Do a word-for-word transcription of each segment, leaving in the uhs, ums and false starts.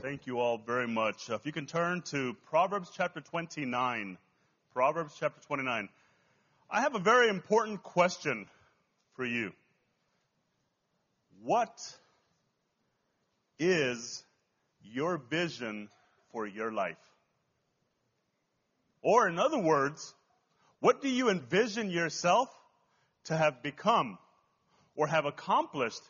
Thank you all very much. If you can turn to Proverbs chapter twenty-nine. Proverbs chapter twenty-nine. I have a very important question for you. What is your vision for your life? Or in other words, what do you envision yourself to have become or have accomplished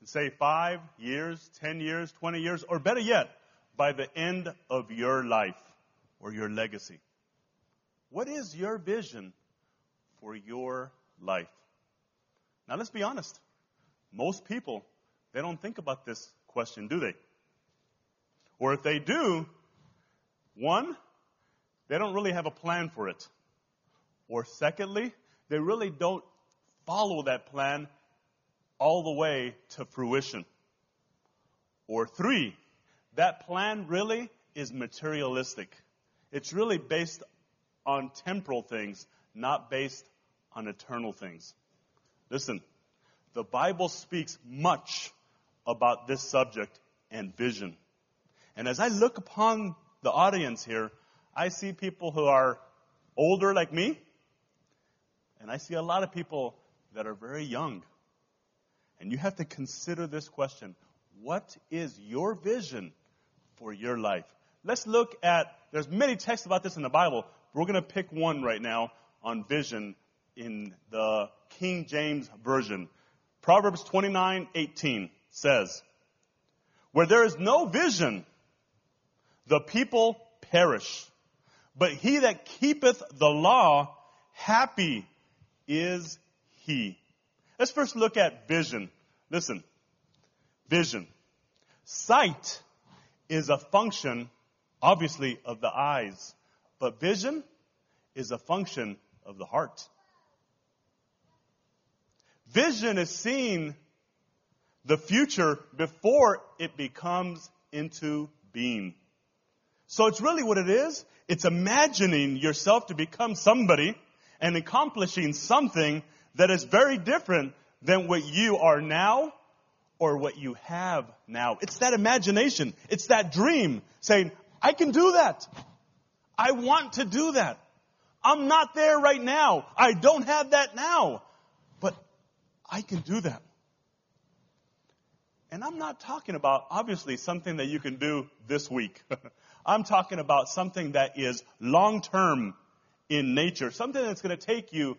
in, say, five years, ten years, twenty years, or better yet, by the end of your life or your legacy? What is your vision for your life? Now, let's be honest. Most people, they don't think about this question, do they? Or if they do, one, they don't really have a plan for it. Or secondly, they really don't follow that plan all the way to fruition. Or three, that plan really is materialistic. It's really based on temporal things, not based on eternal things. Listen, the Bible speaks much about this subject and vision. And as I look upon the audience here, I see people who are older like me, and I see a lot of people that are very young. And you have to consider this question. What is your vision for your life? Let's look at, there's many texts about this in the Bible. We're going to pick one right now on vision in the King James Version. Proverbs twenty-nine eighteen says, "Where there is no vision, the people perish. But he that keepeth the law, happy is he." Let's first look at vision. Listen, vision. Sight is a function, obviously, of the eyes, but vision is a function of the heart. Vision is seeing the future before it becomes into being. So it's really what it is. It's imagining yourself to become somebody and accomplishing something that is very different than what you are now or what you have now. It's that imagination. It's that dream saying, I can do that. I want to do that. I'm not there right now. I don't have that now. But I can do that. And I'm not talking about, obviously, something that you can do this week. I'm talking about something that is long-term in nature, something that's going to take you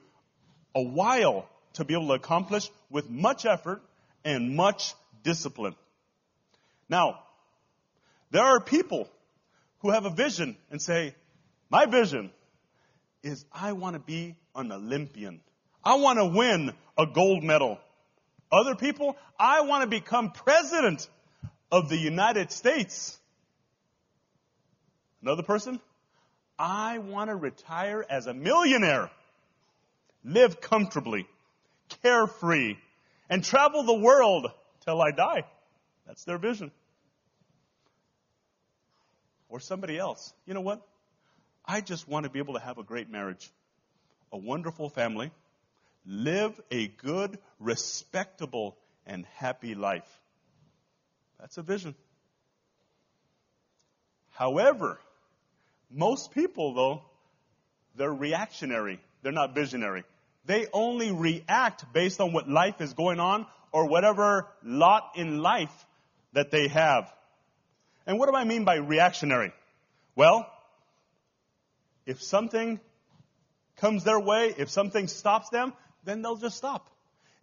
a while to be able to accomplish with much effort and much discipline. Now, there are people who have a vision and say, my vision is I want to be an Olympian. I want to win a gold medal. Other people, I want to become president of the United States. Another person, I want to retire as a millionaire. Live comfortably, carefree, and travel the world till I die. That's their vision. Or somebody else. You know what? I just want to be able to have a great marriage, a wonderful family, live a good, respectable, and happy life. That's a vision. However, most people, though, they're reactionary. They're not visionary. They only react based on what life is going on or whatever lot in life that they have. And what do I mean by reactionary? Well, if something comes their way, if something stops them, then they'll just stop.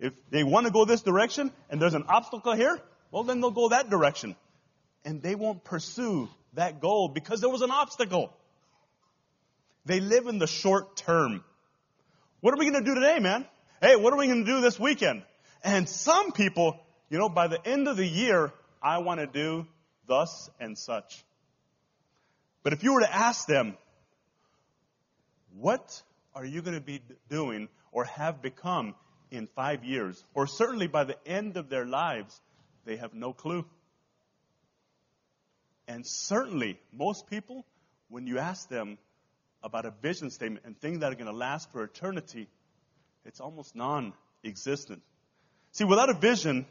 If they want to go this direction and there's an obstacle here, well, then they'll go that direction. And they won't pursue that goal because there was an obstacle. They live in the short term. What are we going to do today, man? Hey, what are we going to do this weekend? And some people, you know, by the end of the year, I want to do thus and such. But if you were to ask them, what are you going to be doing or have become in five years? Or certainly by the end of their lives, they have no clue. And certainly, most people, when you ask them about a vision statement and things that are going to last for eternity, it's almost non-existent. See, without a vision,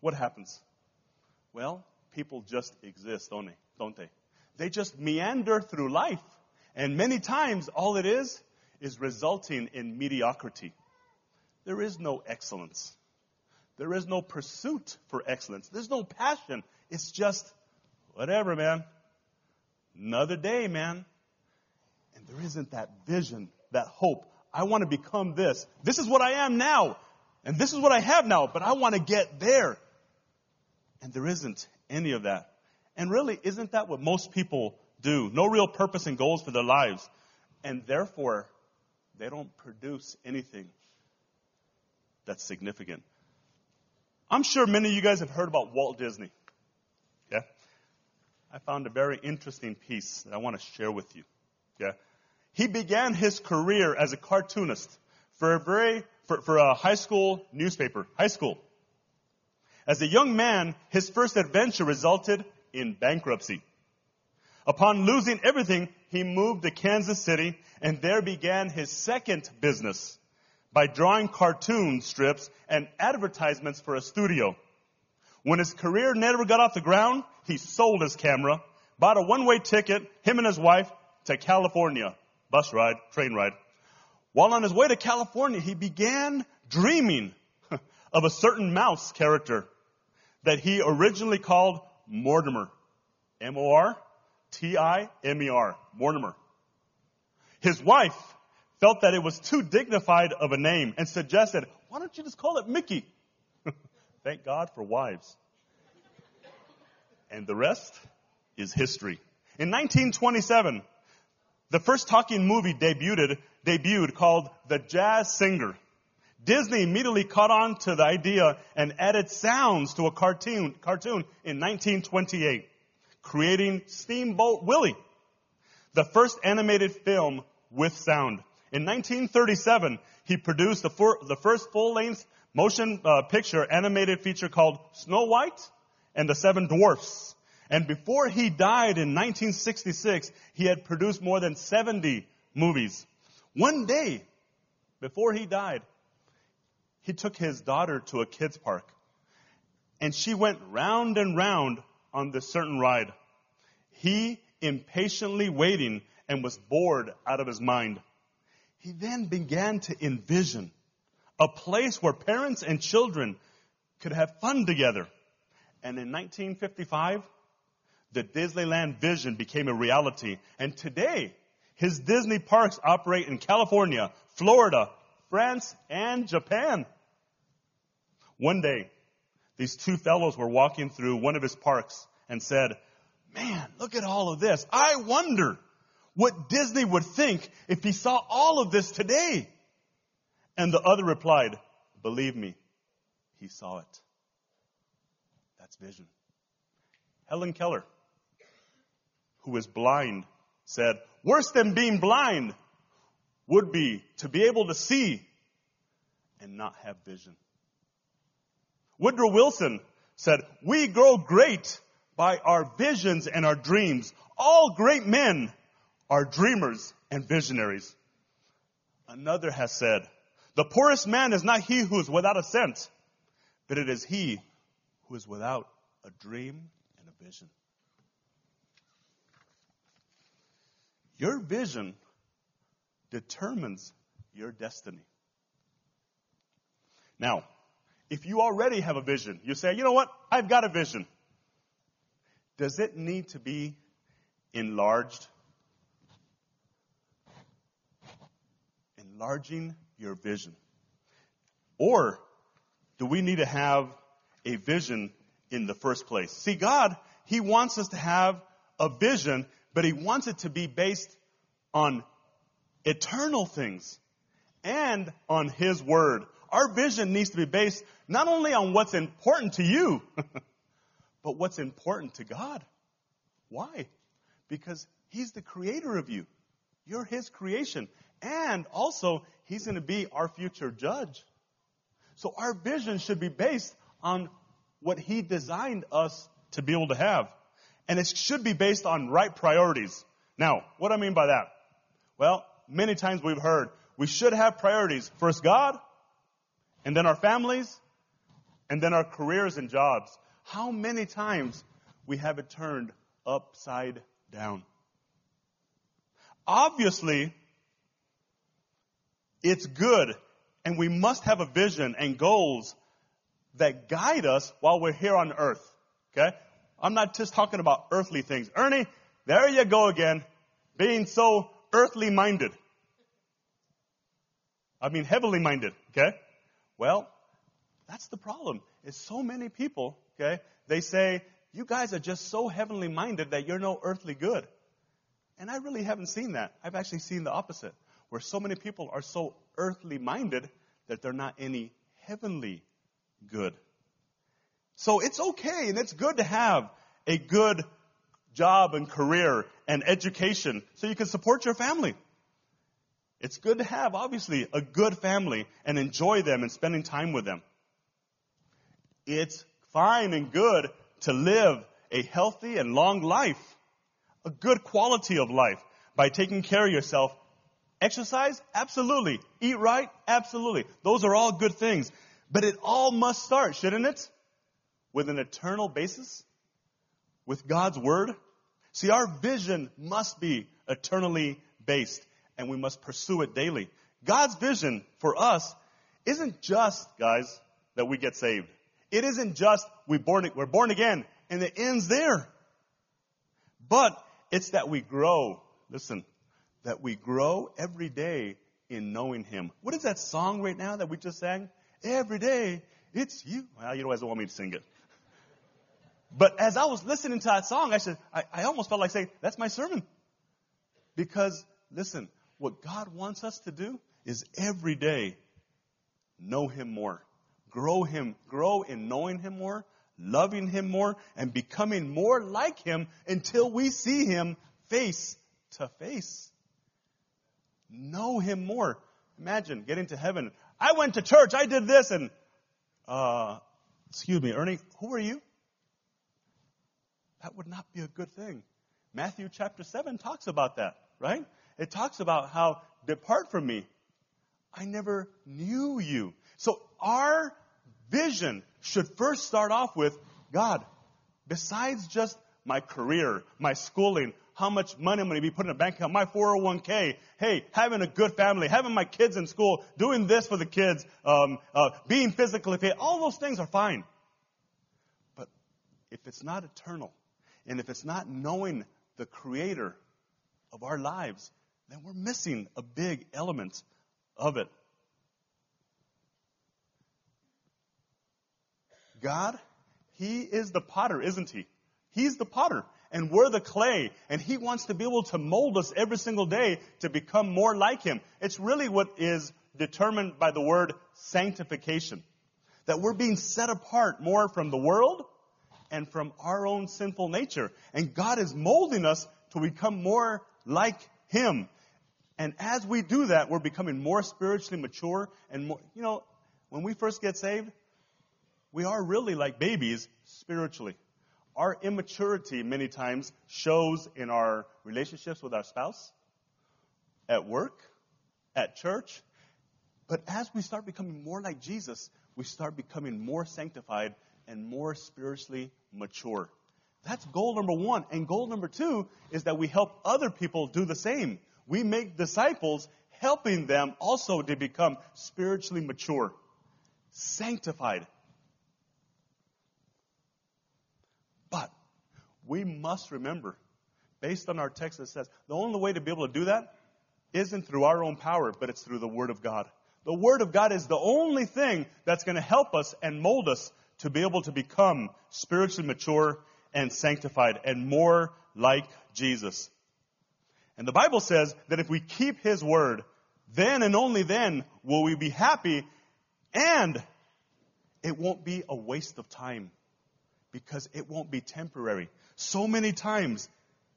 what happens? Well, people just exist, don't they? Don't they? They just meander through life. And many times, all it is, is resulting in mediocrity. There is no excellence. There is no pursuit for excellence. There's no passion. It's just, whatever, man. Another day, man. And there isn't that vision, that hope. I want to become this. This is what I am now. And this is what I have now. But I want to get there. And there isn't any of that. And really, isn't that what most people do? No real purpose and goals for their lives. And therefore, they don't produce anything that's significant. I'm sure many of you guys have heard about Walt Disney. Yeah? I found a very interesting piece that I want to share with you. Yeah? He began his career as a cartoonist for a very for, for a high school newspaper. High school. As a young man, his first adventure resulted in bankruptcy. Upon losing everything, he moved to Kansas City and there began his second business by drawing cartoon strips and advertisements for a studio. When his career never got off the ground, he sold his camera, bought a one-way ticket, him and his wife, to California. Bus ride, train ride. While on his way to California, he began dreaming of a certain mouse character that he originally called Mortimer. M O R T I M E R. Mortimer. His wife felt that it was too dignified of a name and suggested, why don't you just call it Mickey? Thank God for wives. And the rest is history. In nineteen twenty-seven, the first talking movie debuted, debuted called The Jazz Singer. Disney immediately caught on to the idea and added sounds to a cartoon, cartoon in nineteen twenty-eight, creating Steamboat Willie, the first animated film with sound. In nineteen thirty-seven, he produced the, for, the first full-length motion uh, picture animated feature called Snow White and the Seven Dwarfs. And before he died in nineteen sixty-six, he had produced more than seventy movies. One day, before he died, he took his daughter to a kids park, and she went round and round on this certain ride. He impatiently waiting and was bored out of his mind. He then began to envision a place where parents and children could have fun together. And in nineteen fifty-five, the Disneyland vision became a reality. And today, his Disney parks operate in California, Florida, France, and Japan. One day, these two fellows were walking through one of his parks and said, man, look at all of this. I wonder what Disney would think if he saw all of this today. And the other replied, believe me, he saw it. That's vision. Helen Keller, who is blind, said, worse than being blind would be to be able to see and not have vision. Woodrow Wilson said, we grow great by our visions and our dreams. All great men are dreamers and visionaries. Another has said, the poorest man is not he who is without a cent, but it is he who is without a dream and a vision. Your vision determines your destiny. Now, if you already have a vision, you say, you know what? I've got a vision. Does it need to be enlarged? Enlarging your vision. Or do we need to have a vision in the first place? See, God, He wants us to have a vision, but He wants it to be based on eternal things and on His Word. Our vision needs to be based not only on what's important to you, but what's important to God. Why? Because He's the creator of you. You're His creation. And also, He's going to be our future judge. So our vision should be based on what He designed us to be able to have. And it should be based on right priorities. Now, what do I mean by that? Well, many times we've heard we should have priorities. First God, and then our families, and then our careers and jobs. How many times we have it turned upside down. Obviously, it's good, and we must have a vision and goals that guide us while we're here on earth, okay? I'm not just talking about earthly things. Ernie, there you go again, being so earthly-minded. I mean, heavenly-minded, okay? Well, that's the problem, is so many people, okay, they say, you guys are just so heavenly-minded that you're no earthly good. And I really haven't seen that. I've actually seen the opposite, where so many people are so earthly-minded that they're not any heavenly good. So it's okay, and it's good to have a good job and career and education so you can support your family. It's good to have, obviously, a good family and enjoy them and spending time with them. It's fine and good to live a healthy and long life, a good quality of life by taking care of yourself. Exercise? Absolutely. Eat right? Absolutely. Those are all good things. But it all must start, shouldn't it? With an eternal basis? With God's Word? See, our vision must be eternally based, and we must pursue it daily. God's vision for us isn't just, guys, that we get saved. It isn't just we born, we're born again, and it ends there. But it's that we grow, listen, that we grow every day in knowing Him. What is that song right now that we just sang? Every day, it's you. Well, you guys don't want me to sing it. But as I was listening to that song, I said, I, I almost felt like saying, that's my sermon. Because, listen, what God wants us to do is every day know Him more. Grow Him, grow in knowing Him more, loving Him more, and becoming more like Him until we see Him face to face. Know Him more. Imagine getting to heaven. I went to church. I did this. And, uh, excuse me, Ernie, who are you? That would not be a good thing. Matthew chapter seven talks about that, right? It talks about how, depart from me. I never knew you. So our vision should first start off with, God, besides just my career, my schooling, how much money I'm going to be putting in a bank account, my four oh one k, hey, having a good family, having my kids in school, doing this for the kids, um, uh, being physically fit, all those things are fine. But if it's not eternal, and if it's not knowing the Creator of our lives, then we're missing a big element of it. God, He is the potter, isn't He? He's the potter. And we're the clay, and He wants to be able to mold us every single day to become more like Him. It's really what is determined by the word sanctification, that we're being set apart more from the world and from our own sinful nature. And God is molding us to become more like Him. And as we do that, we're becoming more spiritually mature and more, you know, when we first get saved, we are really like babies spiritually. Our immaturity many times shows in our relationships with our spouse, at work, at church. But as we start becoming more like Jesus, we start becoming more sanctified and more spiritually mature. That's goal number one. And goal number two is that we help other people do the same. We make disciples, helping them also to become spiritually mature, sanctified. But we must remember, based on our text that says, the only way to be able to do that isn't through our own power, but it's through the Word of God. The Word of God is the only thing that's going to help us and mold us to be able to become spiritually mature and sanctified and more like Jesus. And the Bible says that if we keep His Word, then and only then will we be happy, and it won't be a waste of time. Because it won't be temporary. So many times,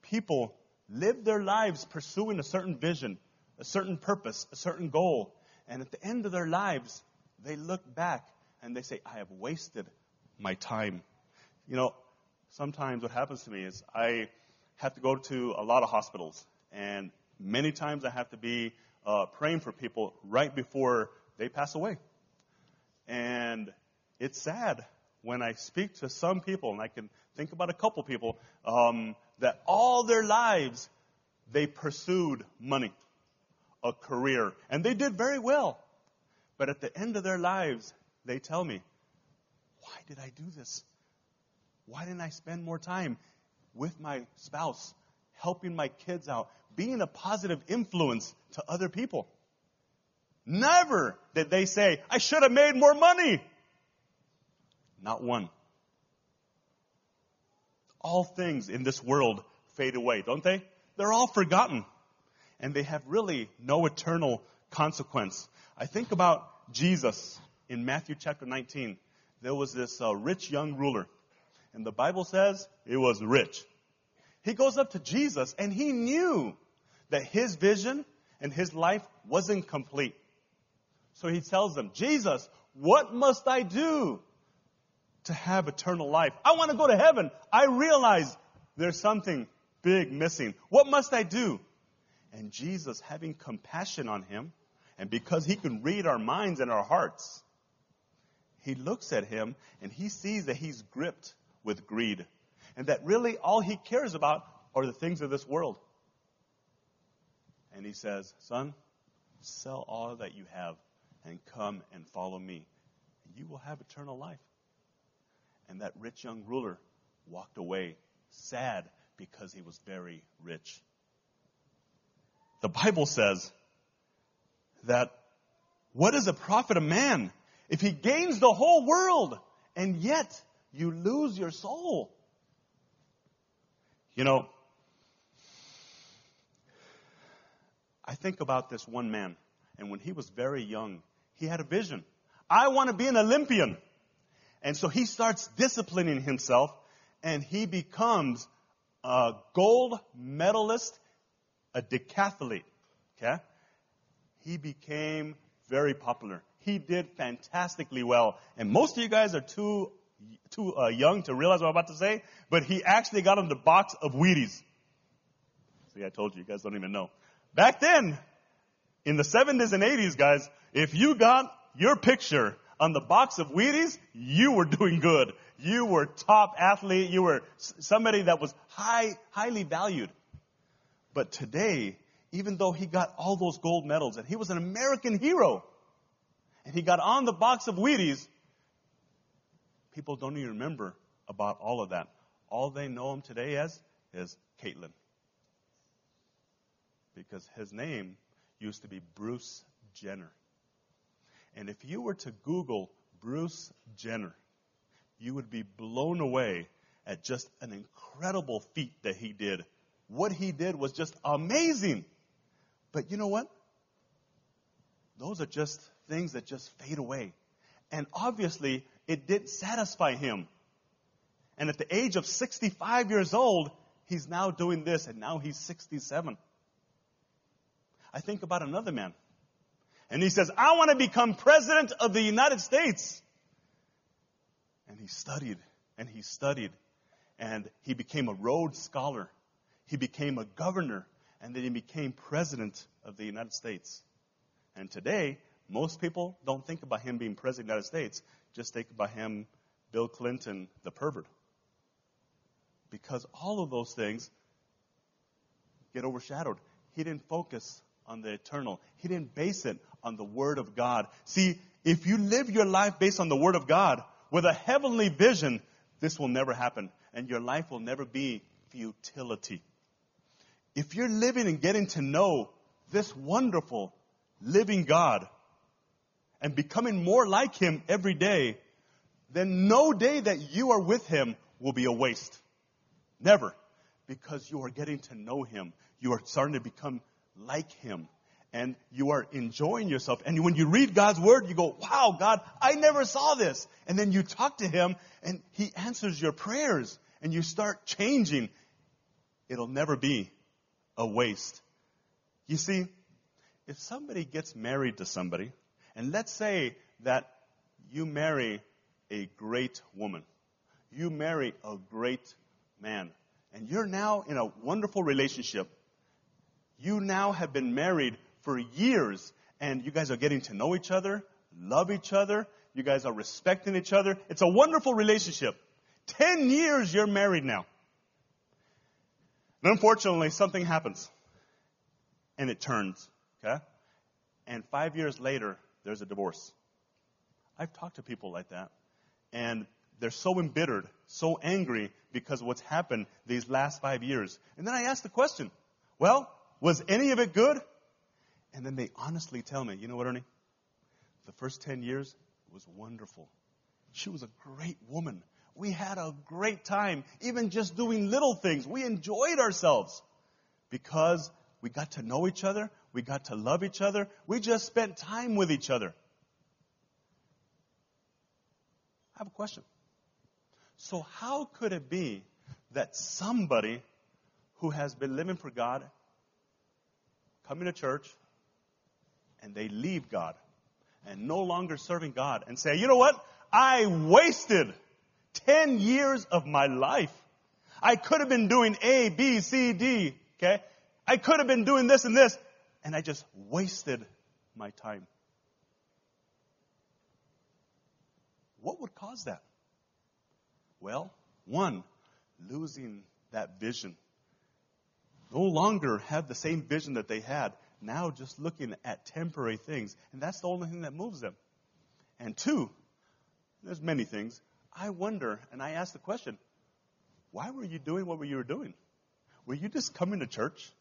people live their lives pursuing a certain vision, a certain purpose, a certain goal. And at the end of their lives, they look back and they say, I have wasted my time. You know, sometimes what happens to me is I have to go to a lot of hospitals. And many times I have to be uh, praying for people right before they pass away. And it's sad. When I speak to some people, and I can think about a couple people um, that all their lives they pursued money, a career, and they did very well. But at the end of their lives, they tell me, why did I do this? Why didn't I spend more time with my spouse, helping my kids out, being a positive influence to other people? Never did they say, I should have made more money. Not one. All things in this world fade away, don't they? They're all forgotten. And they have really no eternal consequence. I think about Jesus in Matthew chapter nineteen. There was this uh, rich young ruler. And the Bible says he was rich. He goes up to Jesus and he knew that his vision and his life wasn't complete. So he tells him, Jesus, what must I do to have eternal life? I want to go to heaven. I realize there's something big missing. What must I do? And Jesus, having compassion on him, and because he can read our minds and our hearts, he looks at him and he sees that he's gripped with greed. And that really all he cares about are the things of this world. And he says, son, sell all that you have and come and follow me. And you will have eternal life. And that rich young ruler walked away sad because he was very rich. The Bible says that what does it profit a man if he gains the whole world and yet you lose your soul? You know, I think about this one man, and when he was very young, he had a vision. I want to be an Olympian. And so he starts disciplining himself, and he becomes a gold medalist, a decathlete. Okay? He became very popular. He did fantastically well. And most of you guys are too too uh, young to realize what I'm about to say, but he actually got on the box of Wheaties. See, I told you, you guys don't even know. Back then, in the seventies and eighties, guys, if you got your picture on the box of Wheaties, you were doing good. You were top athlete. You were somebody that was high, highly valued. But today, even though he got all those gold medals, and he was an American hero, and he got on the box of Wheaties, people don't even remember about all of that. All they know him today as is Caitlin. Because his name used to be Bruce Jenner. And if you were to Google Bruce Jenner, you would be blown away at just an incredible feat that he did. What he did was just amazing. But you know what? Those are just things that just fade away. And obviously, it didn't satisfy him. And at the age of sixty-five years old, he's now doing this, and now he's sixty-seven. I think about another man. And he says, I want to become president of the United States. And he studied, and he studied, and he became a Rhodes Scholar. He became a governor, and then he became president of the United States. And today, most people don't think about him being president of the United States. Just think about him, Bill Clinton, the pervert. Because all of those things get overshadowed. He didn't focus on the eternal. He didn't base it on the Word of God. See, if you live your life based on the Word of God with a heavenly vision, this will never happen. And your life will never be futility. If you're living and getting to know this wonderful living God and becoming more like Him every day, then no day that you are with Him will be a waste. Never. Because you are getting to know Him. You are starting to become like Him. And you are enjoying yourself. And when you read God's Word, you go, wow, God, I never saw this. And then you talk to Him, and He answers your prayers. And you start changing. It'll never be a waste. You see, if somebody gets married to somebody, and let's say that you marry a great woman, you marry a great man, and you're now in a wonderful relationship. You now have been married for years, and you guys are getting to know each other, love each other, you guys are respecting each other. It's a wonderful relationship. Ten years you're married now. And unfortunately, something happens. And it turns. Okay? And five years later, there's a divorce. I've talked to people like that. And they're so embittered, so angry because of what's happened these last five years. And then I ask the question, well, was any of it good? And then they honestly tell me, you know what, Ernie? The first ten years was wonderful. She was a great woman. We had a great time, even just doing little things. We enjoyed ourselves because we got to know each other. We got to love each other. We just spent time with each other. I have a question. So how could it be that somebody who has been living for God, coming to church, and they leave God, and no longer serving God, and say, you know what? I wasted ten years of my life. I could have been doing A, B, C, D, okay? I could have been doing this and this, and I just wasted my time. What would cause that? Well, one, losing that vision. No longer have the same vision that they had. Now just looking at temporary things. And that's the only thing that moves them. And two, there's many things. I wonder, and I ask the question, why were you doing what you were doing? Were you just coming to church?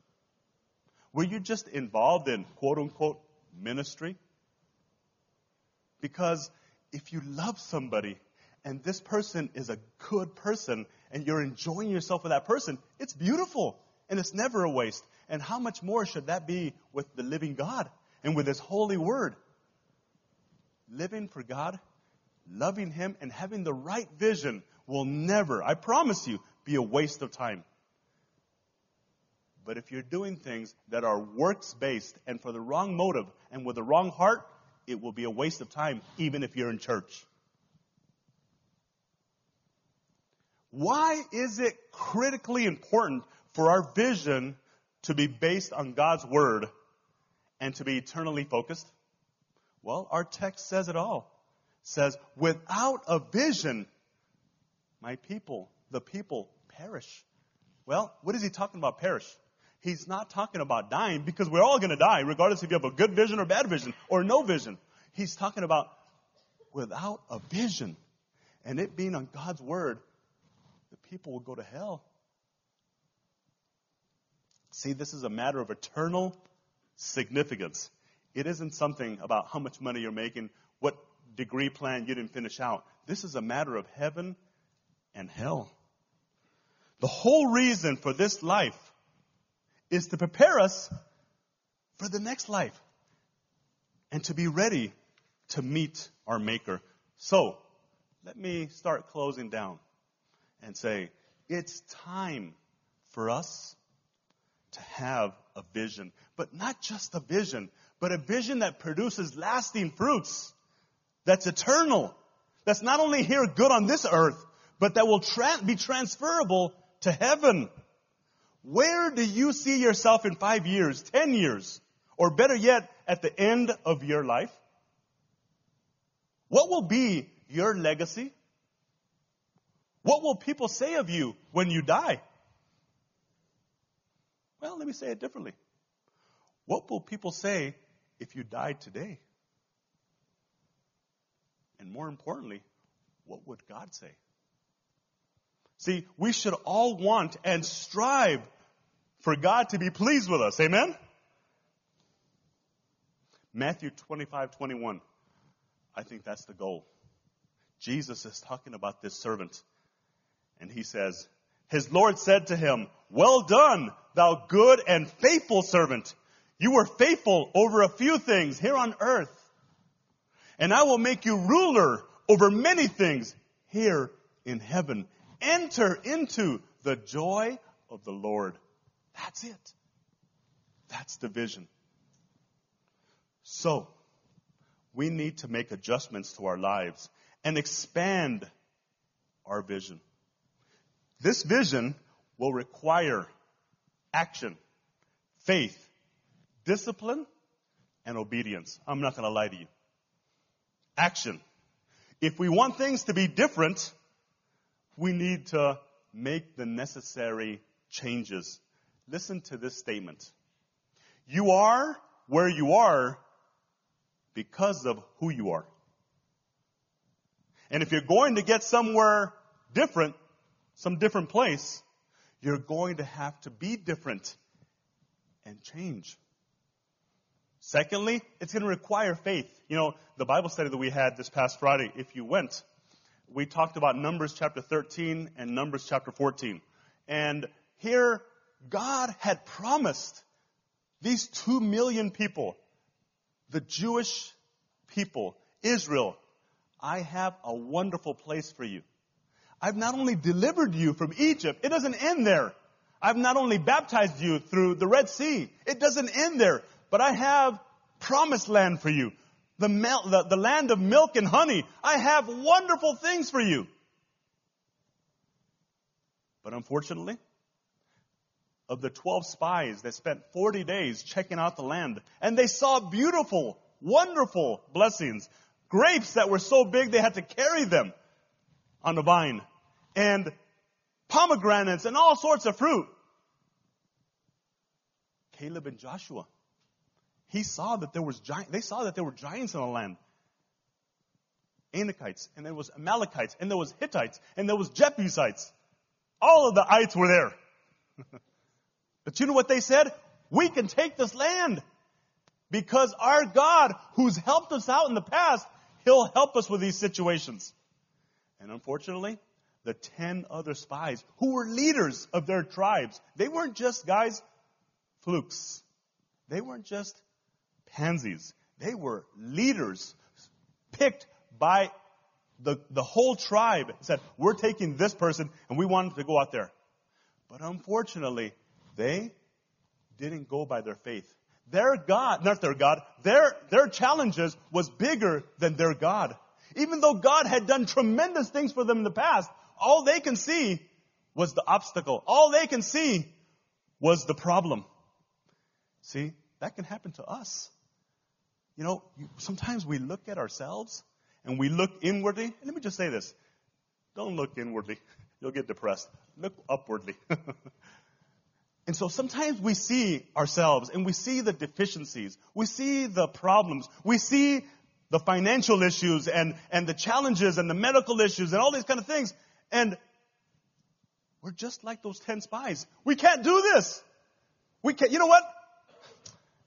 Were you just involved in quote-unquote ministry? Because if you love somebody and this person is a good person and you're enjoying yourself with that person, it's beautiful and it's never a waste. And how much more should that be with the living God and with His holy word? Living for God, loving Him, and having the right vision will never, I promise you, be a waste of time. But if you're doing things that are works-based and for the wrong motive and with the wrong heart, it will be a waste of time, even if you're in church. Why is it critically important for our vision to be based on God's word and to be eternally focused? Well, our text says it all. It says, without a vision, my people, the people, perish. Well, what is he talking about, perish? He's not talking about dying, because we're all going to die, regardless if you have a good vision or bad vision or no vision. He's talking about without a vision and it being on God's word, the people will go to hell. See, this is a matter of eternal significance. It isn't something about how much money you're making, what degree plan you didn't finish out. This is a matter of heaven and hell. The whole reason for this life is to prepare us for the next life and to be ready to meet our Maker. So, let me start closing down and say, it's time for us to have a vision. But not just a vision, but a vision that produces lasting fruits, that's eternal, that's not only here good on this earth, but that will tra- be transferable to heaven. Where do you see yourself in five years, ten years, or better yet, at the end of your life? What will be your legacy? What will people say of you when you die? Well, let me say it differently. What will people say if you died today? And more importantly, what would God say? See, we should all want and strive for God to be pleased with us. Amen? Matthew twenty-five twenty-one. I think that's the goal. Jesus is talking about this servant. And he says, his Lord said to him, well done, thou good and faithful servant. You were faithful over a few things here on earth. And I will make you ruler over many things here in heaven. Enter into the joy of the Lord. That's it. That's the vision. So, we need to make adjustments to our lives and expand our vision. This vision will require action, faith, discipline, and obedience. I'm not going to lie to you. Action. If we want things to be different, we need to make the necessary changes. Listen to this statement. You are where you are because of who you are. And if you're going to get somewhere different, some different place, you're going to have to be different and change. Secondly, it's going to require faith. You know, the Bible study that we had this past Friday, if you went, we talked about Numbers chapter thirteen and Numbers chapter fourteen. And here, God had promised these two million people, the Jewish people, Israel, I have a wonderful place for you. I've not only delivered you from Egypt, it doesn't end there. I've not only baptized you through the Red Sea, it doesn't end there. But I have promised land for you, the, mel- the, the land of milk and honey. I have wonderful things for you. But unfortunately, of the twelve spies, they spent forty days checking out the land. And they saw beautiful, wonderful blessings. Grapes that were so big they had to carry them on the vine. And pomegranates and all sorts of fruit. Caleb and Joshua, he saw that there was giant, they saw that there were giants in the land. Anakites, and there was Amalekites, and there was Hittites, and there was Jebusites. All of the ites were there. But you know what they said? We can take this land because our God, who's helped us out in the past, he'll help us with these situations. And unfortunately, the ten other spies who were leaders of their tribes, they weren't just guys, flukes. They weren't just pansies. They were leaders picked by the, the whole tribe. It said, we're taking this person and we want him to go out there. But unfortunately, they didn't go by their faith. Their God, not their God, their, their challenges was bigger than their God. Even though God had done tremendous things for them in the past, all they can see was the obstacle. All they can see was the problem. See, that can happen to us. You know, you, sometimes we look at ourselves and we look inwardly. And let me just say this. Don't look inwardly. You'll get depressed. Look upwardly. And so sometimes we see ourselves and we see the deficiencies. We see the problems. We see the financial issues and, and the challenges and the medical issues and all these kind of things. And we're just like those ten spies. We can't do this. We can't. You know what?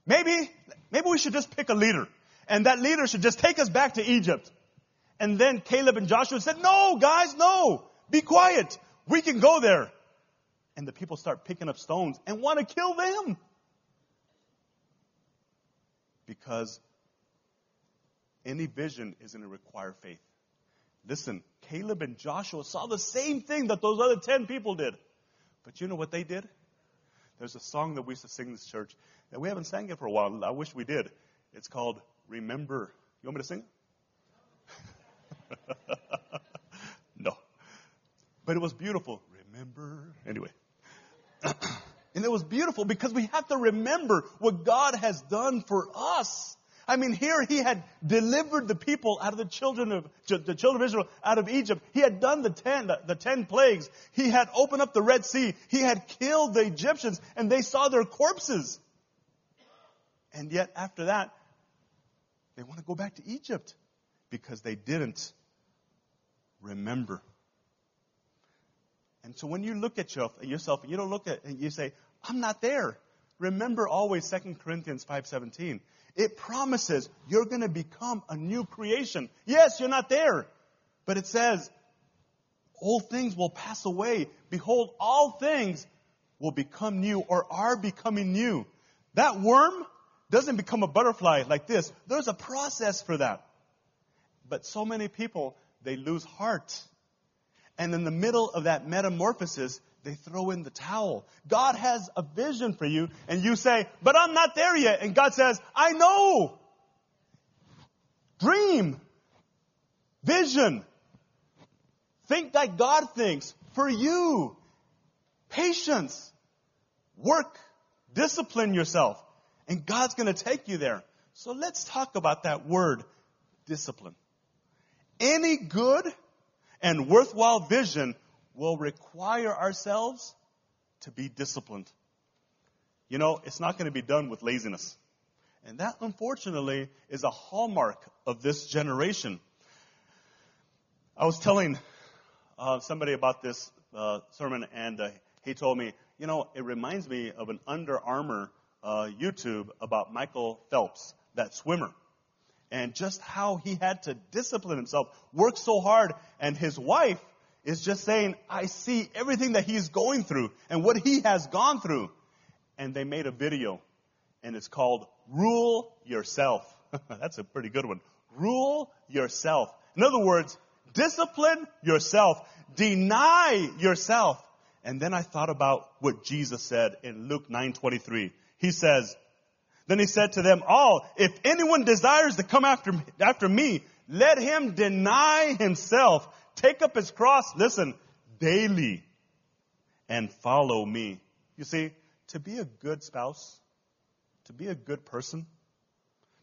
Maybe, maybe we should just pick a leader. And that leader should just take us back to Egypt. And then Caleb and Joshua said, no, guys, no. Be quiet. We can go there. And the people start picking up stones and want to kill them. Because any vision is going to require faith. Listen, Caleb and Joshua saw the same thing that those other ten people did. But you know what they did? There's a song that we used to sing in this church that we haven't sang it for a while. I wish we did. It's called Remember. You want me to sing it? No. But it was beautiful. Remember. Anyway. And it was beautiful because we have to remember what God has done for us. I mean, here he had delivered the people out of the children of the children of Israel out of Egypt. He had done the ten the, the ten plagues. He had opened up the Red Sea. He had killed the Egyptians, and they saw their corpses. And yet, after that, they want to go back to Egypt because they didn't remember. And so when you look at yourself and you don't look at and you say, I'm not there. Remember always Second Corinthians five seventeen. It promises you're going to become a new creation. Yes, you're not there. But it says, old things will pass away. Behold, all things will become new or are becoming new. That worm doesn't become a butterfly like this. There's a process for that. But so many people, they lose heart. And in the middle of that metamorphosis, they throw in the towel. God has a vision for you, and you say, but I'm not there yet. And God says, I know. Dream. Vision. Think like God thinks for you. Patience. Work. Discipline yourself. And God's going to take you there. So let's talk about that word, discipline. Any good and worthwhile vision will require ourselves to be disciplined. You know, it's not going to be done with laziness. And that, unfortunately, is a hallmark of this generation. I was telling uh, somebody about this uh, sermon, and uh, he told me, you know, it reminds me of an Under Armour uh, YouTube about Michael Phelps, that swimmer, and just how he had to discipline himself, work so hard, and his wife is just saying, I see everything that he's going through and what he has gone through. And they made a video, and it's called Rule Yourself. That's a pretty good one. Rule yourself. In other words, discipline yourself. Deny yourself. And then I thought about what Jesus said in Luke nine twenty-three. He says, then he said to them all, if anyone desires to come after me, after me, let him deny himself, take up his cross, listen, daily, and follow me. You see, to be a good spouse, to be a good person,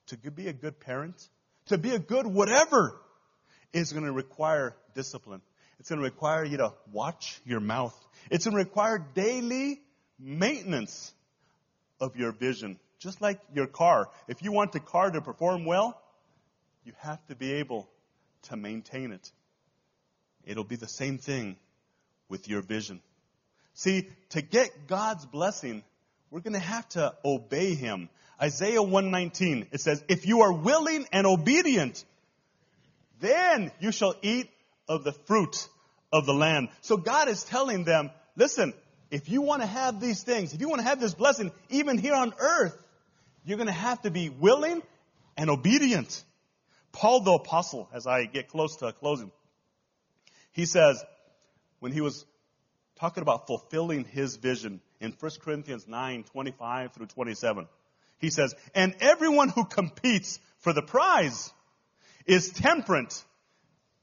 to be a good parent, to be a good whatever is going to require discipline. It's going to require you to watch your mouth. It's going to require daily maintenance of your vision. Just like your car. If you want the car to perform well, you have to be able to maintain it. It'll be the same thing with your vision. See, to get God's blessing, we're going to have to obey Him. Isaiah one nineteen, it says, if you are willing and obedient, then you shall eat of the fruit of the land. So God is telling them, listen, if you want to have these things, if you want to have this blessing, even here on earth, you're going to have to be willing and obedient. Paul the Apostle, as I get close to closing, he says, when he was talking about fulfilling his vision in First Corinthians nine twenty-five through twenty-seven, he says, and everyone who competes for the prize is temperate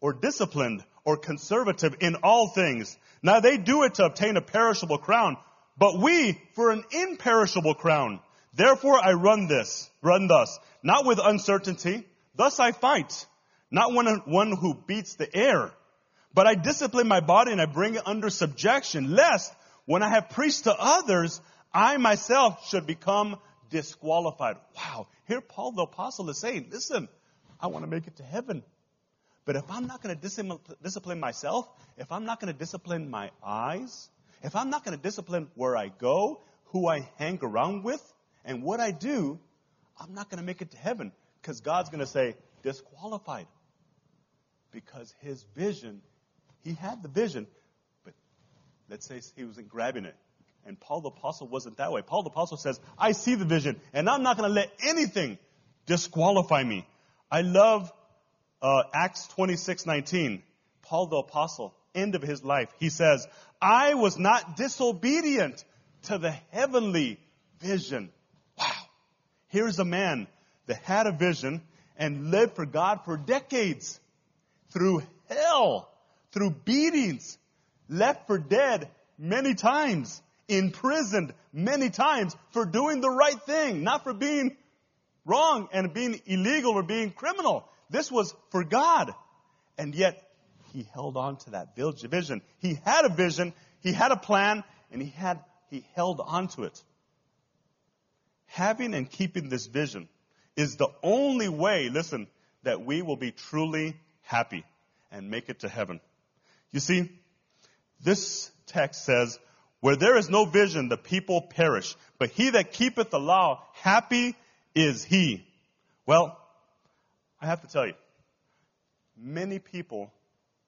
or disciplined or conservative in all things. Now they do it to obtain a perishable crown, but we for an imperishable crown. Therefore I run this, run thus, not with uncertainty, thus I fight, not one, one who beats the air, but I discipline my body and I bring it under subjection, lest when I have preached to others, I myself should become disqualified. Wow. Here Paul the Apostle is saying, listen, I want to make it to heaven. But if I'm not going to discipline myself, if I'm not going to discipline my eyes, if I'm not going to discipline where I go, who I hang around with, and what I do, I'm not going to make it to heaven. Because God's going to say, disqualified. Because his vision, he had the vision, but let's say he wasn't grabbing it. And Paul the Apostle wasn't that way. Paul the Apostle says, I see the vision, and I'm not going to let anything disqualify me. I love Uh, Acts twenty-six nineteen, Paul the Apostle, end of his life, he says, I was not disobedient to the heavenly vision. Wow. Here's a man that had a vision and lived for God for decades through hell, through beatings, left for dead many times, imprisoned many times for doing the right thing, not for being wrong and being illegal or being criminal. This was for God. And yet, he held on to that vision. He had a vision, he had a plan, and he had he held on to it. Having and keeping this vision is the only way, listen, that we will be truly happy and make it to heaven. You see, this text says, where there is no vision, the people perish. But he that keepeth the law, happy is he. Well, I have to tell you, many people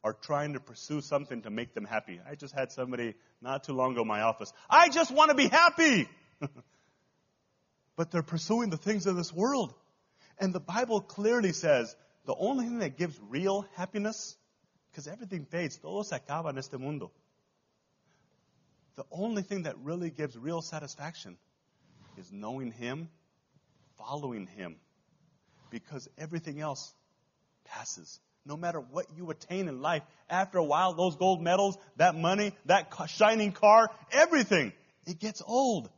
are trying to pursue something to make them happy. I just had somebody not too long ago in my office. I just want to be happy. But they're pursuing the things of this world. And the Bible clearly says the only thing that gives real happiness, because everything fades, todo se acaba en este mundo. The only thing that really gives real satisfaction is knowing Him, following Him. Because everything else passes. No matter what you attain in life, after a while, those gold medals, that money, that shining car, everything, it gets old.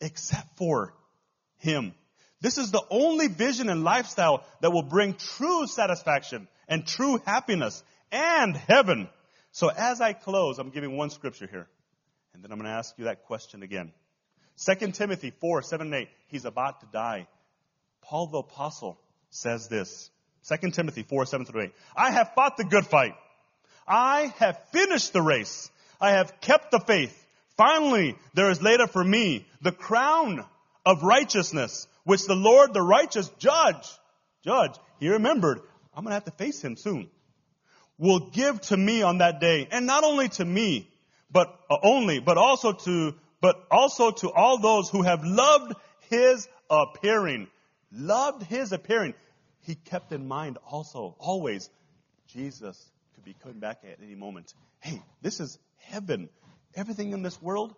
Except for Him. This is the only vision and lifestyle that will bring true satisfaction and true happiness and heaven. So as I close, I'm giving one scripture here. And then I'm going to ask you that question again. Second Timothy four, seven and eight. He's about to die. Paul the apostle says this. Second Timothy four, seven through eight. I have fought the good fight. I have finished the race. I have kept the faith. Finally, there is laid up for me the crown of righteousness, which the Lord, the righteous judge, judge, he remembered, I'm going to have to face him soon, will give to me on that day. And not only to me, but uh, only, but also to, but also to all those who have loved his appearing, loved his appearing. He kept in mind also, always, Jesus could be coming back at any moment. Hey, this is heaven. Everything in this world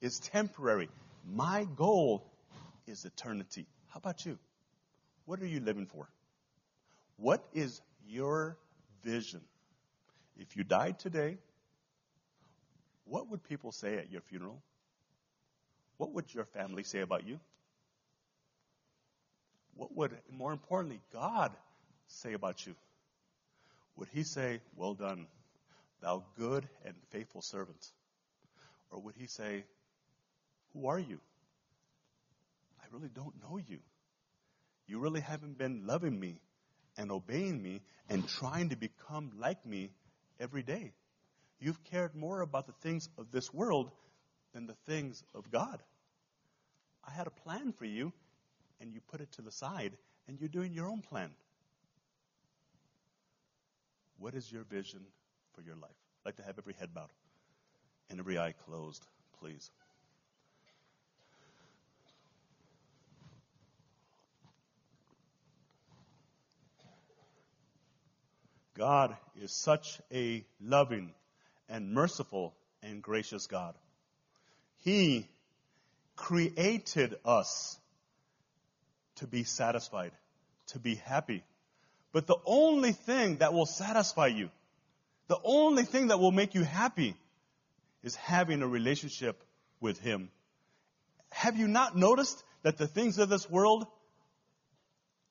is temporary. My goal is eternity. How about you? What are you living for? What is your vision? If you died today, what would people say at your funeral? What would your family say about you? What would, more importantly, God say about you? Would he say, well done, thou good and faithful servant? Or would he say, who are you? I really don't know you. You really haven't been loving me and obeying me and trying to become like me every day. You've cared more about the things of this world than the things of God. I had a plan for you, and you put it to the side, and you're doing your own plan. What is your vision for your life? I'd like to have every head bowed and every eye closed, please. God is such a loving and merciful and gracious God. He created us to be satisfied, to be happy. But the only thing that will satisfy you, the only thing that will make you happy, is having a relationship with Him. Have you not noticed that the things of this world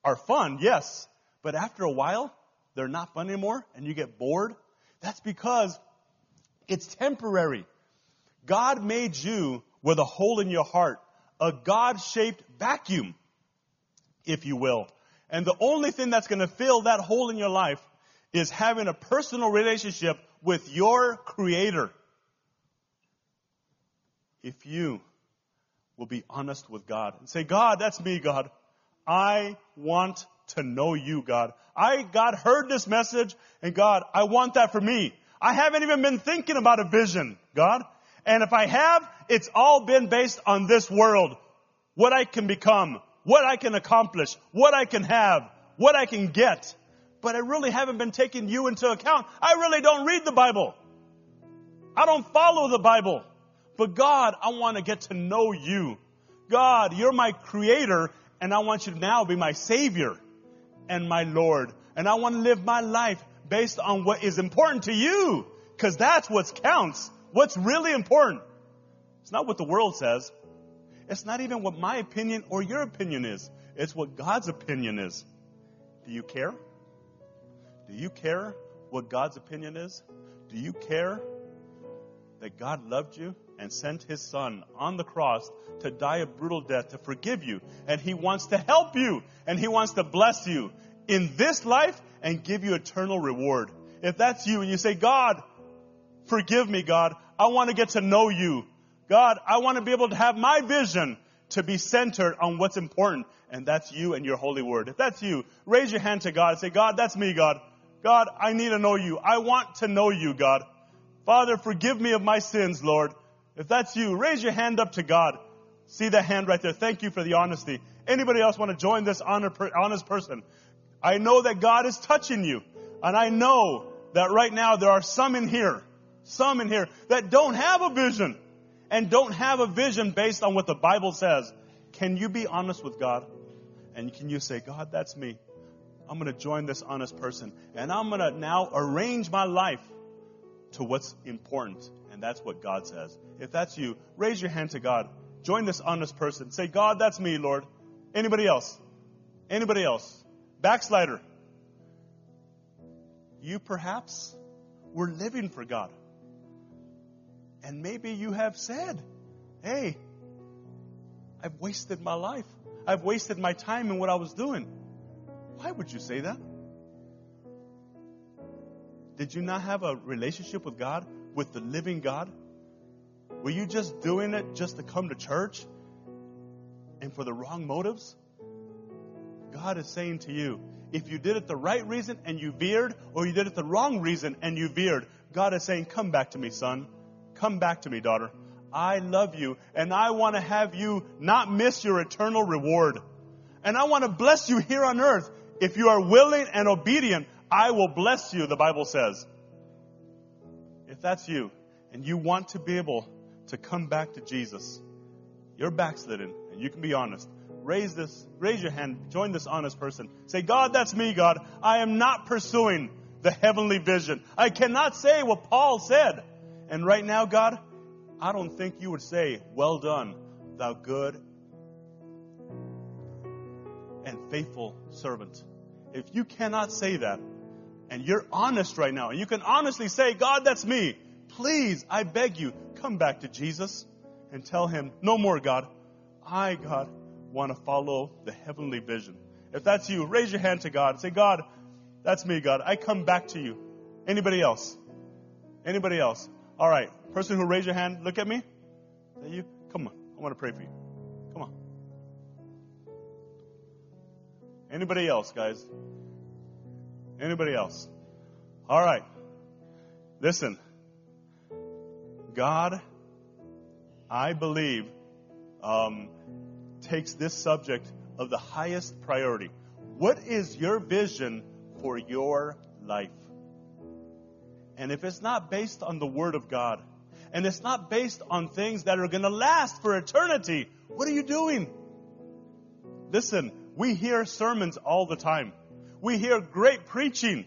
are fun, yes, but after a while, they're not fun anymore, and you get bored? That's because it's temporary. God made you with a hole in your heart, a God-shaped vacuum, if you will. And the only thing that's going to fill that hole in your life is having a personal relationship with your Creator. If you will be honest with God and say, God, that's me, God. I want to know you, God. I, God, heard this message, and God, I want that for me. I haven't even been thinking about a vision, God. And if I have, it's all been based on this world. What I can become, what I can accomplish, what I can have, what I can get. But I really haven't been taking you into account. I really don't read the Bible. I don't follow the Bible. But God, I want to get to know you. God, you're my creator, and I want you to now be my savior and my Lord. And I want to live my life based on what is important to you, because that's what counts, what's really important. It's not what the world says. It's not even what my opinion or your opinion is. It's what God's opinion is. Do you care? Do you care what God's opinion is? Do you care that God loved you and sent His Son on the cross to die a brutal death to forgive you? And He wants to help you, and He wants to bless you in this life and give you eternal reward. If that's you and you say, God, forgive me, God. I want to get to know you. God, I want to be able to have my vision to be centered on what's important, and that's you and your holy word. If that's you, raise your hand to God and say, God, that's me, God. God, I need to know you. I want to know you, God. Father, forgive me of my sins, Lord. If that's you, raise your hand up to God. See that hand right there. Thank you for the honesty. Anybody else want to join this honest person? I know that God is touching you. And I know that right now there are some in here, some in here that don't have a vision and don't have a vision based on what the Bible says. Can you be honest with God? And can you say, God, that's me. I'm going to join this honest person. And I'm going to now arrange my life to what's important. And that's what God says. If that's you, raise your hand to God. Join this honest person. Say, God, that's me, Lord. Anybody else? Anybody else? Backslider. You perhaps we're living for God. And maybe you have said, hey, I've wasted my life. I've wasted my time in what I was doing. Why would you say that? Did you not have a relationship with God, with the living God? Were you just doing it just to come to church and for the wrong motives? God is saying to you, if you did it the right reason and you veered, or you did it the wrong reason and you veered, God is saying, come back to me, son. Come back to me, daughter. I love you, and I want to have you not miss your eternal reward. And I want to bless you here on earth. If you are willing and obedient, I will bless you, the Bible says. If that's you, and you want to be able to come back to Jesus, you're backslidden, and you can be honest. Raise this, raise your hand, join this honest person. Say, God, that's me, God. I am not pursuing the heavenly vision. I cannot say what Paul said. And right now, God, I don't think you would say, well done, thou good and faithful servant. If you cannot say that, and you're honest right now, and you can honestly say, God, that's me, please, I beg you, come back to Jesus and tell him, no more, God. I, God, want to follow the heavenly vision. If that's you, raise your hand to God and say, God, that's me, God. I come back to you. Anybody else? Anybody else? All right, person who raised your hand, look at me. Is that you? Come on, I want to pray for you. Come on. Anybody else, guys? Anybody else? All right. Listen. God, I believe, um, takes this subject of the highest priority. What is your vision for your life? And if it's not based on the Word of God, and it's not based on things that are going to last for eternity, what are you doing? Listen, we hear sermons all the time. We hear great preaching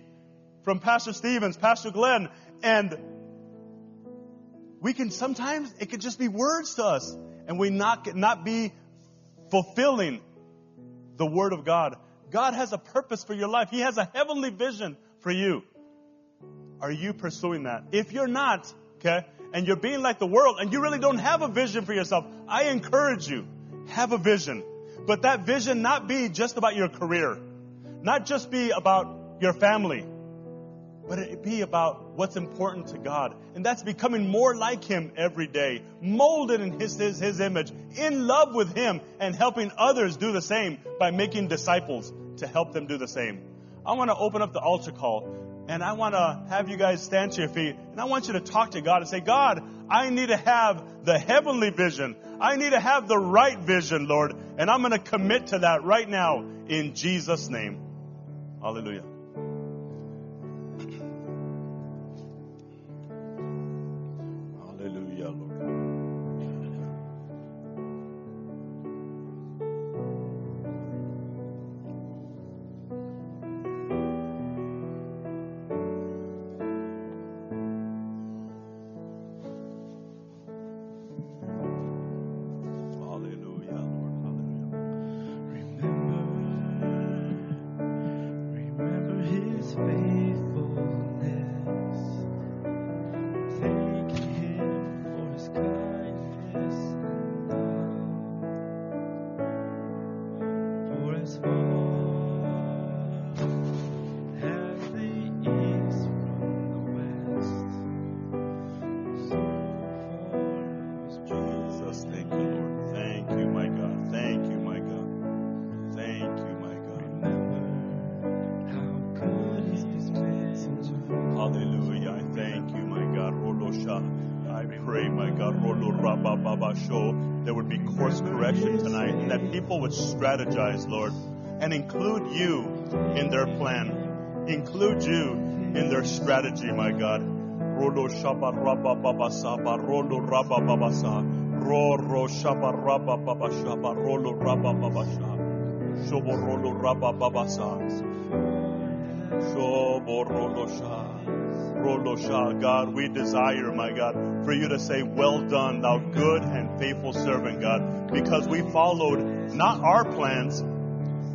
from Pastor Stevens, Pastor Glenn, and we can sometimes, it could just be words to us, and we not, not be fulfilling the Word of God. God has a purpose for your life. He has a heavenly vision for you. Are you pursuing that? If you're not, okay, and you're being like the world, and you really don't have a vision for yourself, I encourage you, have a vision. But that vision not be just about your career, not just be about your family, but it be about what's important to God. And that's becoming more like Him every day, molded in His, His, His image, in love with Him, and helping others do the same by making disciples to help them do the same. I want to open up the altar call. And I want to have you guys stand to your feet. And I want you to talk to God and say, God, I need to have the heavenly vision. I need to have the right vision, Lord. And I'm going to commit to that right now in Jesus' name. Hallelujah. Hallelujah, Lord. Strategize, Lord, and include you in their plan. Include you in their strategy, my God. Rolo shaba raba baba saba, rolo raba baba sa, roro shaba raba baba shaba, rolo raba baba sa, shobo rolo raba baba sa, shobo rolo sha, rolo sha. God, we desire, my God, for you to say, well done, thou good and faithful servant, God, because we followed not our plans,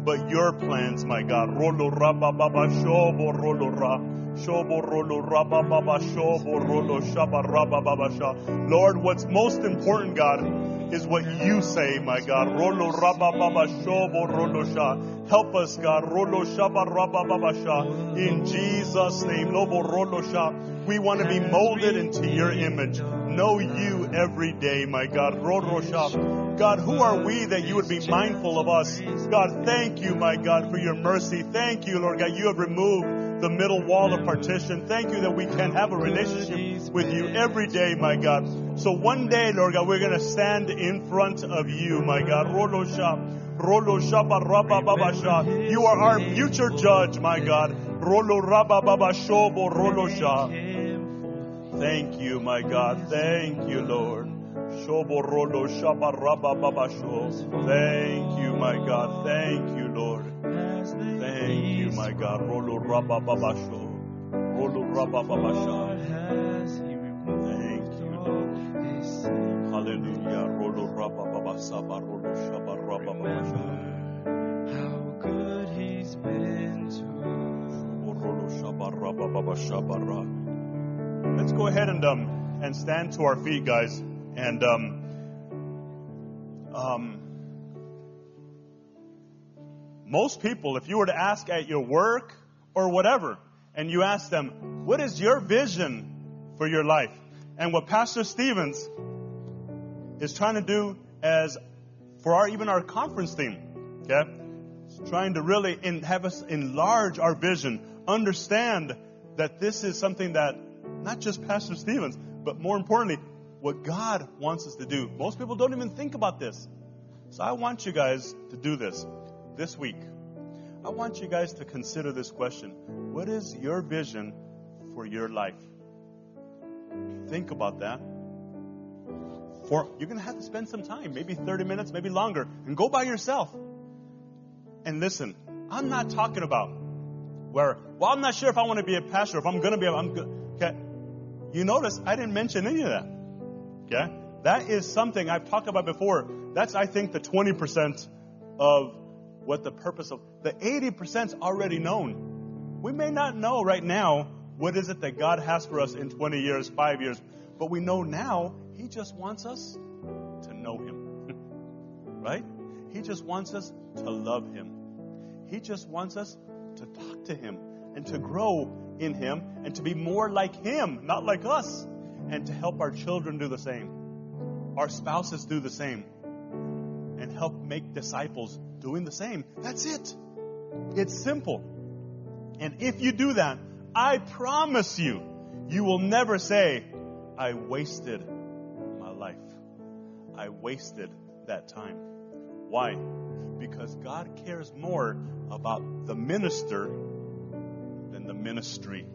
but your plans, my God. Rolo raba baba shobo rolo ra shobo rolo raba baba shobo rolo shaba raba baba sha. Lord, what's most important, God, is what you say, my God. Rolo raba baba shobo rolo sha. Help us, God. Rolo shaba raba baba sha. In Jesus' name, lobo rolo sha. We want to be molded into your image. Know you every day, my God. Rolo sha. God, who are we that you would be mindful of us? God, thank you, my God, for your mercy. Thank you, Lord God, you have removed the middle wall of partition. Thank you that we can have a relationship with you every day, my God. So one day, Lord God, we're going to stand in front of you, my God. Rolo shah, Rolo shah, Rabba Baba shah. You are our future judge, my God. Rolo Rabba Baba Shobo Rolo shah. Thank you, my God. Thank you, Lord. Shoborolo shabaraba babasho. Thank you, my God. Thank you, Lord. Thank you, my God. Rolo raba babasho. Rolo raba babasha. Thank you, Lord. Hallelujah. Rolo raba babasaba. Rolo shabaraba babasha. How good he's been to us. Rolo shabaraba babashabara. Let's go ahead and um and stand to our feet, guys. And um, um, most people, if you were to ask at your work or whatever, and you ask them, what is your vision for your life? And what Pastor Stevens is trying to do as for our even our conference theme, okay, is trying to really in, have us enlarge our vision, understand that this is something that not just Pastor Stevens, but more importantly, what God wants us to do. Most people don't even think about this. So I want you guys to do this this week. I want you guys to consider this question. What is your vision for your life? Think about that. For you're going to have to spend some time, maybe thirty minutes, maybe longer, and go by yourself. And listen, I'm not talking about where, well, I'm not sure if I want to be a pastor, if I'm going to be a, I'm go-. Okay. You notice I didn't mention any of that. Okay, that is something I've talked about before. That's, I think, the twenty percent of what the purpose of the eighty percent is already known. We may not know right now what is it that God has for us in twenty years, five years, but we know now He just wants us to know Him, right? He just wants us to love Him. He just wants us to talk to Him and to grow in Him and to be more like Him, not like us. And to help our children do the same. Our spouses do the same. And help make disciples doing the same. That's it. It's simple. And if you do that, I promise you, you will never say, I wasted my life. I wasted that time. Why? Because God cares more about the minister than the ministry.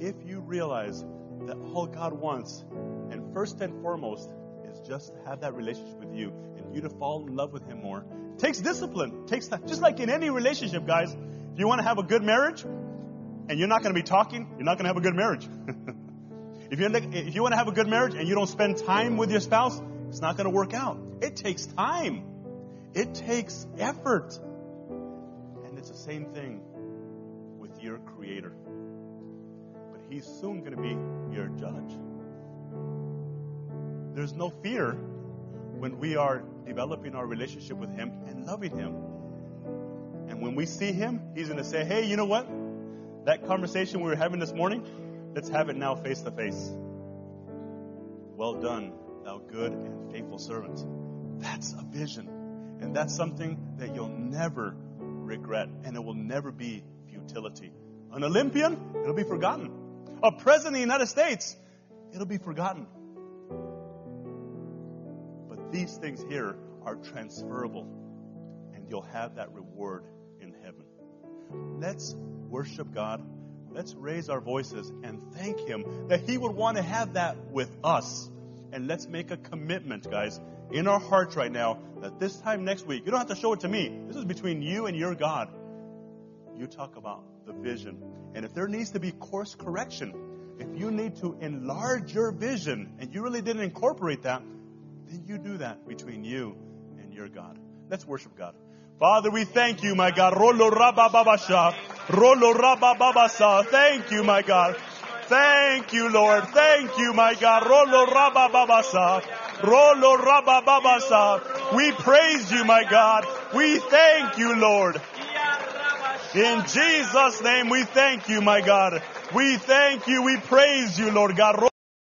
If you realize that all God wants, and first and foremost, is just to have that relationship with you and you to fall in love with Him more. It takes discipline. It takes time. Just like in any relationship, guys. If you want to have a good marriage and you're not going to be talking, you're not going to have a good marriage. if, you're, if you want to have a good marriage and you don't spend time with your spouse, it's not going to work out. It takes time. It takes effort. And it's the same thing with your Creator. He's soon going to be your judge. There's no fear when we are developing our relationship with Him and loving Him. And when we see Him, He's going to say, hey, you know what? That conversation we were having this morning, let's have it now face to face. Well done, thou good and faithful servant. That's a vision. And that's something that you'll never regret. And it will never be futility. An Olympian, it'll be forgotten. A president of the United States, it'll be forgotten. But these things here are transferable, and you'll have that reward in heaven. Let's worship God. Let's raise our voices and thank Him that He would want to have that with us. And let's make a commitment, guys, in our hearts right now, that this time next week, you don't have to show it to me. This is between you and your God. You talk about the vision. And if there needs to be course correction, if you need to enlarge your vision and you really didn't incorporate that, then you do that between you and your God. Let's worship God. Father, we thank you, my God. Rolo rabababasha. Rolo rabababasa. Thank you, my God. Thank you, Lord. Thank you, my God. Rolo rabababasa. Rolo rabababasa. We praise you, my God. We thank you, Lord. In Jesus' name, we thank you, my God. We thank you. We praise you, Lord God.